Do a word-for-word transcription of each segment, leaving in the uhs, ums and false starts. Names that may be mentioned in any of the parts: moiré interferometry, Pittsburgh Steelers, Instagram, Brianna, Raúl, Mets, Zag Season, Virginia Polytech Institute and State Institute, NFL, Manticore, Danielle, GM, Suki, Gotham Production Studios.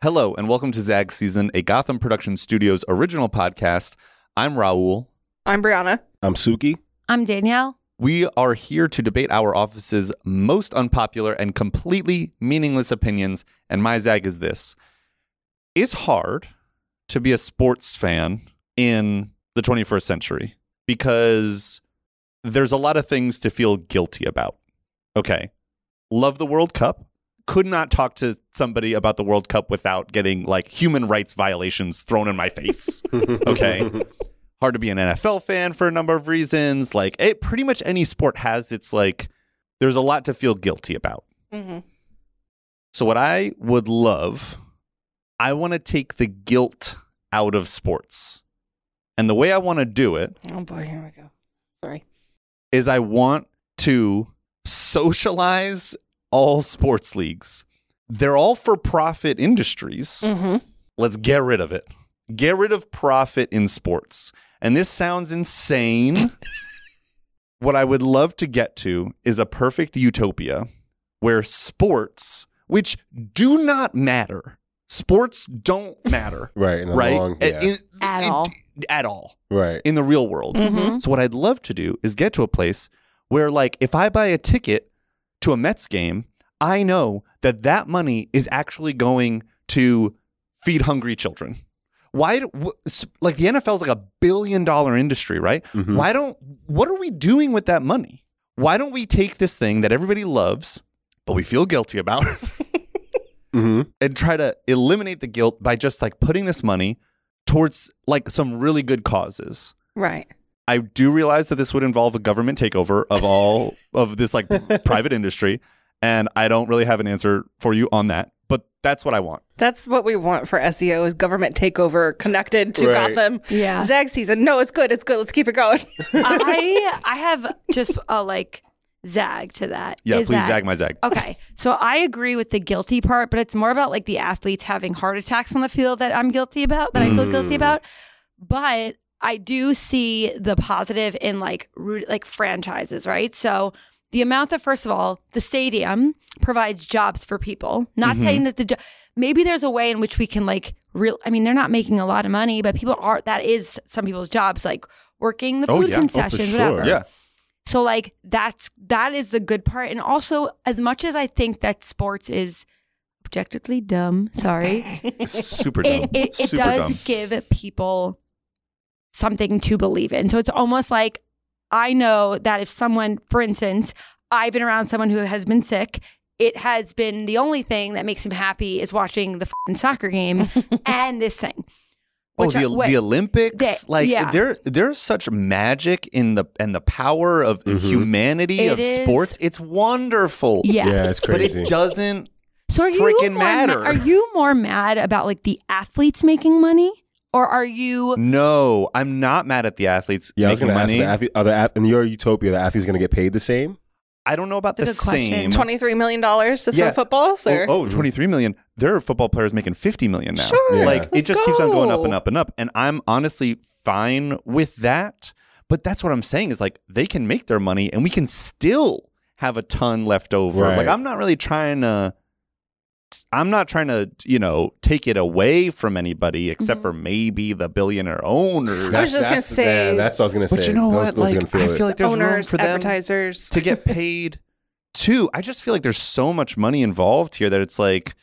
Hello, and welcome to Zag Season, a Gotham Production Studios original podcast. I'm Raúl. I'm Brianna. I'm Suki. I'm Danielle. We are here to debate our office's most unpopular and completely meaningless opinions, and my zag is this. It's hard to be a sports fan in the twenty-first century because there's a lot of things to feel guilty about. Okay, love the World Cup. Could not talk to somebody about the World Cup without getting like human rights violations thrown in my face. Okay. Hard to be an N F L fan for a number of reasons. Like it, pretty much any sport has its like, there's a lot to feel guilty about. Mm-hmm. So what I would love, I want to take the guilt out of sports. And the way I want to do it. Oh boy, here we go. Sorry. Is I want to socialize all sports leagues. They're all for-profit industries. Mm-hmm. Let's get rid of it. Get rid of profit in sports. And this sounds insane. What I would love to get to is a perfect utopia where sports, which do not matter, sports don't matter. Right. In the right? Long, yeah. in, in, at in, all. In, at all. Right. In the real world. Mm-hmm. So what I'd love to do is get to a place where, like, if I buy a ticket to a Mets game, I know that that money is actually going to feed hungry children. Why, do, like the N F L is like a billion dollar industry, right? Mm-hmm. Why don't, what are we doing with that money? Why don't we take this thing that everybody loves, but we feel guilty about mm-hmm. and try to eliminate the guilt by just like putting this money towards like some really good causes. Right. I do realize that this would involve a government takeover of all of this like private industry. And I don't really have an answer for you on that. But that's what I want. That's what we want for S E O is government takeover connected to right. Gotham. Yeah. Zag season. No, it's good. It's good. Let's keep it going. I I have just a like zag to that. Yeah, is please that, zag my zag. Okay. So I agree with the guilty part, but it's more about like the athletes having heart attacks on the field that I'm guilty about, that mm. I feel guilty about. But I do see the positive in like like franchises, right? So the amount of, first of all, the stadium provides jobs for people. Not mm-hmm. saying that the jo- maybe there's a way in which we can like real. I mean, they're not making a lot of money, but people are. That is some people's jobs, like working the food oh, yeah. concessions, oh, for sure. whatever. Yeah. So like that's that is the good part. And also, as much as I think that sports is objectively dumb, sorry, super dumb. It, it, it super does dumb. give people something to believe in. So it's almost like, I know that if someone, for instance, I've been around someone who has been sick, it has been the only thing that makes him happy is watching the f***ing soccer game and this thing. Oh, the, are, the Olympics! They, like yeah. there, there's such magic in the and the power of mm-hmm. humanity it of is, sports. It's wonderful. Yes. Yeah, it's crazy, but it doesn't so are freaking you more matter. Ma- are you more mad about like the athletes making money? Or are you? No, I'm not mad at the athletes yeah, making money. Ask the athlete, are the, in your utopia, the athlete's going to get paid the same? I don't know about the same. twenty-three million dollars to yeah. throw footballs? Or? Oh, oh mm-hmm. twenty-three million dollars. There are football players making fifty million dollars now. Sure, yeah. Like Let's it just go. keeps on going up and up and up. And I'm honestly fine with that. But that's what I'm saying is like they can make their money and we can still have a ton left over. Right. Like I'm not really trying to. I'm not trying to, you know, take it away from anybody except mm-hmm. for maybe the billionaire owners. I was just going to say. Yeah, that's what I was going to say. But you know what? Like, feel I feel like there's owners, room for them advertisers. to get paid too. I just feel like there's so much money involved here that it's like,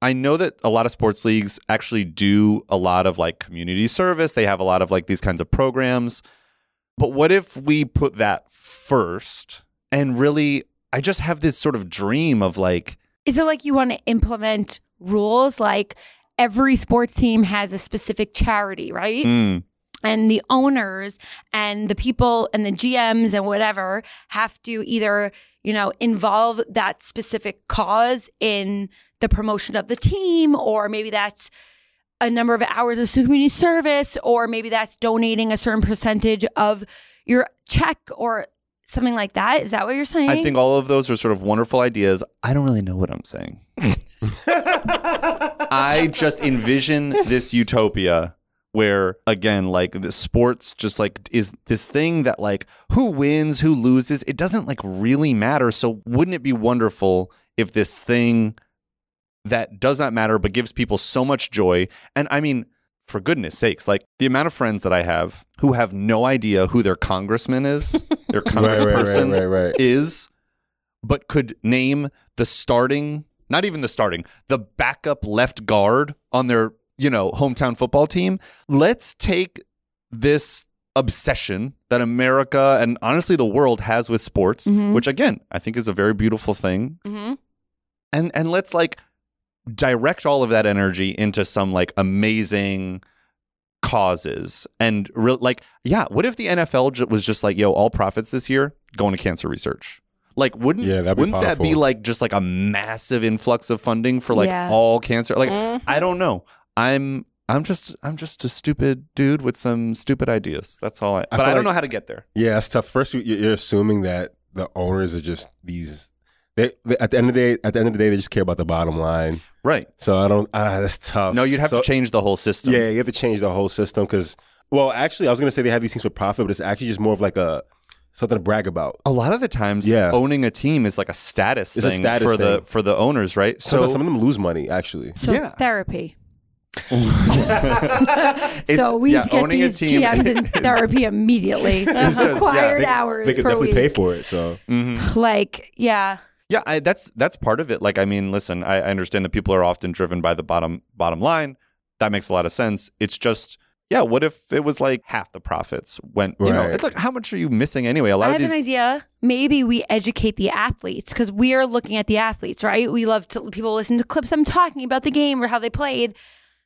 I know that a lot of sports leagues actually do a lot of like community service. They have a lot of like these kinds of programs. But what if we put that first and really, I just have this sort of dream of like, is it like you want to implement rules like every sports team has a specific charity, right? Mm. And the owners and the people and the G Ms and whatever have to either, you know, involve that specific cause in the promotion of the team, or maybe that's a number of hours of community service, or maybe that's donating a certain percentage of your check or something like that? Is that what you're saying? I think all of those are sort of wonderful ideas. I don't really know what I'm saying. I just envision this utopia where, again, like the sports just like is this thing that like who wins, who loses, it doesn't like really matter. So wouldn't it be wonderful if this thing that does not matter but gives people so much joy. And I mean, for goodness sakes, like the amount of friends that I have who have no idea who their congressman is, their congressperson right, right, right, right, right. is, but could name the starting, not even the starting, the backup left guard on their, you know, hometown football team. Let's take this obsession that America and honestly the world has with sports, mm-hmm. which again, I think is a very beautiful thing. Mm-hmm. And and let's like direct all of that energy into some like amazing causes and re- like, yeah, what if the N F L was just like, yo, all profits this year going to cancer research? Like, wouldn't yeah, that'd be wouldn't powerful. That be like just like a massive influx of funding for like yeah. all cancer? Like, mm-hmm. I don't know. I'm I'm just I'm just a stupid dude with some stupid ideas. That's all. I, but I, I don't like, know how to get there. Yeah, that's tough. First, you're assuming that the owners are just these. They, they, at the end of the day, at the end of the day, they just care about the bottom line, right? So I don't. Ah, that's tough. No, you'd have so, to change the whole system. Yeah, you have to change the whole system because, well, actually, I was gonna say they have these things for profit, but it's actually just more of like a something to brag about. A lot of the times, yeah. owning a team is like a status it's thing a status for thing. the for the owners, right? So sometimes some of them lose money actually. So yeah. therapy. So we yeah, get these G Ms in is, therapy immediately. Just, required yeah, they, hours. They could per definitely week. Pay for it. So mm-hmm. like yeah. Yeah, I, that's that's part of it. Like, I mean, listen, I, I understand that people are often driven by the bottom bottom line. That makes a lot of sense. It's just, yeah, what if it was like half the profits went, you right. know, it's like, how much are you missing anyway? A lot I of have these- an idea. Maybe we educate the athletes because we are looking at the athletes, right? We love to, people listen to clips of them talking about the game or how they played.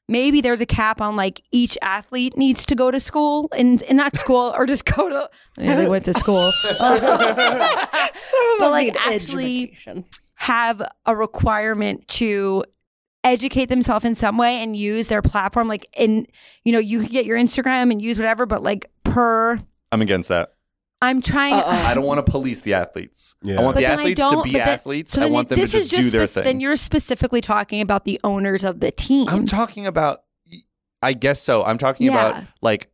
Maybe there's a cap on like each athlete needs to go to school and, and not school or just go to, yeah, they went to school. But like actually education. Have a requirement to educate themselves in some way and use their platform. Like in, you know, you can get your Instagram and use whatever, but like per. I'm against that. I'm trying. Uh-oh. I don't want to police the athletes. Yeah. I want but the athletes to be that, athletes. So I want them to just do just their spe- thing. Then you're specifically talking about the owners of the team. I'm talking about, I guess so. I'm talking yeah. about like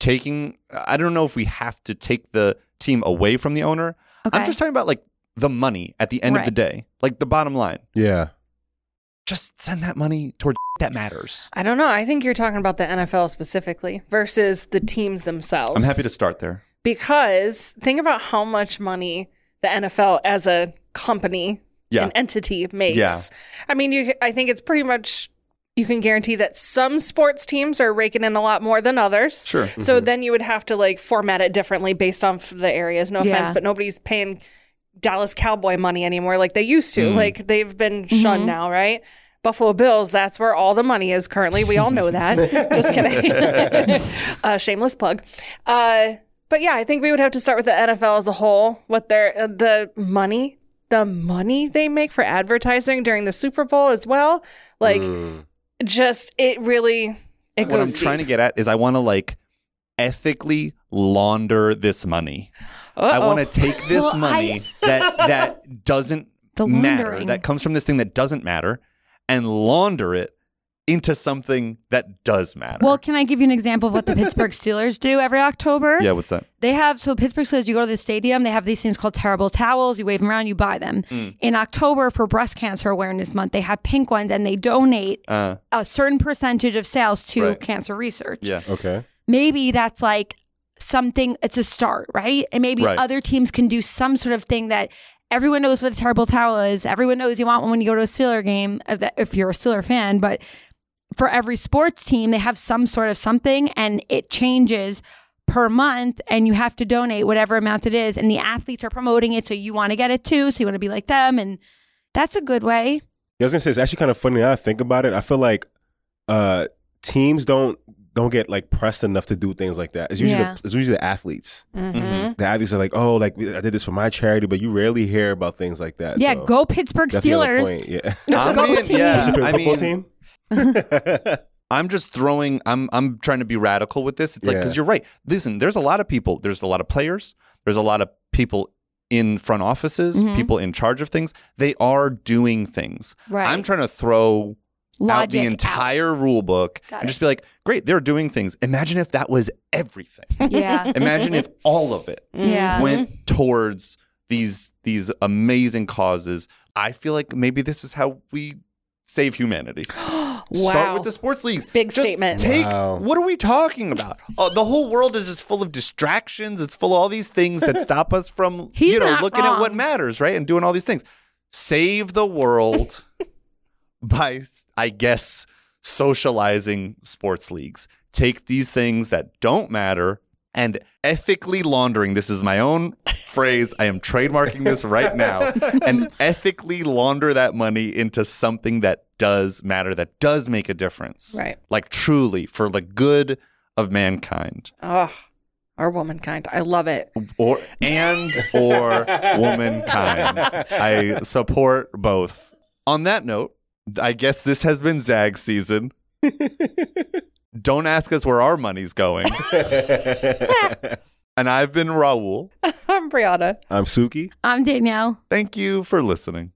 taking, I don't know if we have to take the team away from the owner. Okay. I'm just talking about like the money at the end right. of the day, like the bottom line. Yeah. Just send that money towards that matters. I don't know. I think you're talking about the N F L specifically versus the teams themselves. I'm happy to start there. Because think about how much money the N F L as a company, yeah. an entity makes. Yeah. I mean, you. I think it's pretty much, you can guarantee that some sports teams are raking in a lot more than others. Sure. Mm-hmm. So then you would have to like format it differently based on the areas. No yeah. offense, but nobody's paying Dallas Cowboy money anymore like they used to. Mm. Like they've been shunned mm-hmm. now, right? Buffalo Bills, that's where all the money is currently. We all know that. Just kidding. uh, shameless plug. Uh But yeah, I think we would have to start with the N F L as a whole, what their uh, the money, the money they make for advertising during the Super Bowl as well. Like mm. just it really it what goes What I'm deep. Trying to get at is I want to like ethically launder this money. Uh-oh. I want to take this well, money I... that that doesn't matter, that comes from this thing that doesn't matter and launder it into something that does matter. Well, can I give you an example of what the Pittsburgh Steelers do every October? Yeah, what's that? They have, so Pittsburgh Steelers, you go to the stadium, they have these things called terrible towels. You wave them around, you buy them. Mm. In October for Breast Cancer Awareness Month, they have pink ones and they donate uh, a certain percentage of sales to right. cancer research. Yeah, okay. Maybe that's like something, it's a start, right? And maybe right. other teams can do some sort of thing that everyone knows what a terrible towel is. Everyone knows you want one when you go to a Steeler game, if you're a Steeler fan, but for every sports team, they have some sort of something and it changes per month and you have to donate whatever amount it is. And the athletes are promoting it. So you want to get it too. So you want to be like them. And that's a good way. I was going to say, it's actually kind of funny now I think about it. I feel like uh, teams don't don't get like pressed enough to do things like that. It's usually, yeah. the, it's usually the athletes. Mm-hmm. Mm-hmm. The athletes are like, oh, like I did this for my charity, but you rarely hear about things like that. Yeah, so go Pittsburgh Steelers. Yeah. I go mean, team. Yeah. Your I mean, team. I'm just throwing I'm I'm trying to be radical with this. It's like, because yeah. you're right. Listen, there's a lot of people. There's a lot of players. There's a lot of people in front offices, mm-hmm. people in charge of things. They are doing things. Right. I'm trying to throw Logic out the entire out. Rule book Got and it. Just be like, great, they're doing things. Imagine if that was everything. Yeah. Imagine if all of it yeah. went towards these these amazing causes. I feel like maybe this is how we save humanity. Wow. Start with the sports leagues. Big just statement. Take, wow. What are we talking about? Uh, the whole world is just full of distractions. It's full of all these things that stop us from, you know, looking wrong. at what matters, right? And doing all these things. Save the world by, I guess, socializing sports leagues. Take these things that don't matter and ethically laundering. This is my own phrase. I am trademarking this right now. And ethically launder that money into something that does matter, that does make a difference. Right. Like truly for the good of mankind. Oh, or womankind. I love it. Or And or womankind. I support both. On that note, I guess this has been Zag Season. Don't ask us where our money's going. And I've been Raul. I'm Brianna. I'm Suki. I'm Danielle. Thank you for listening.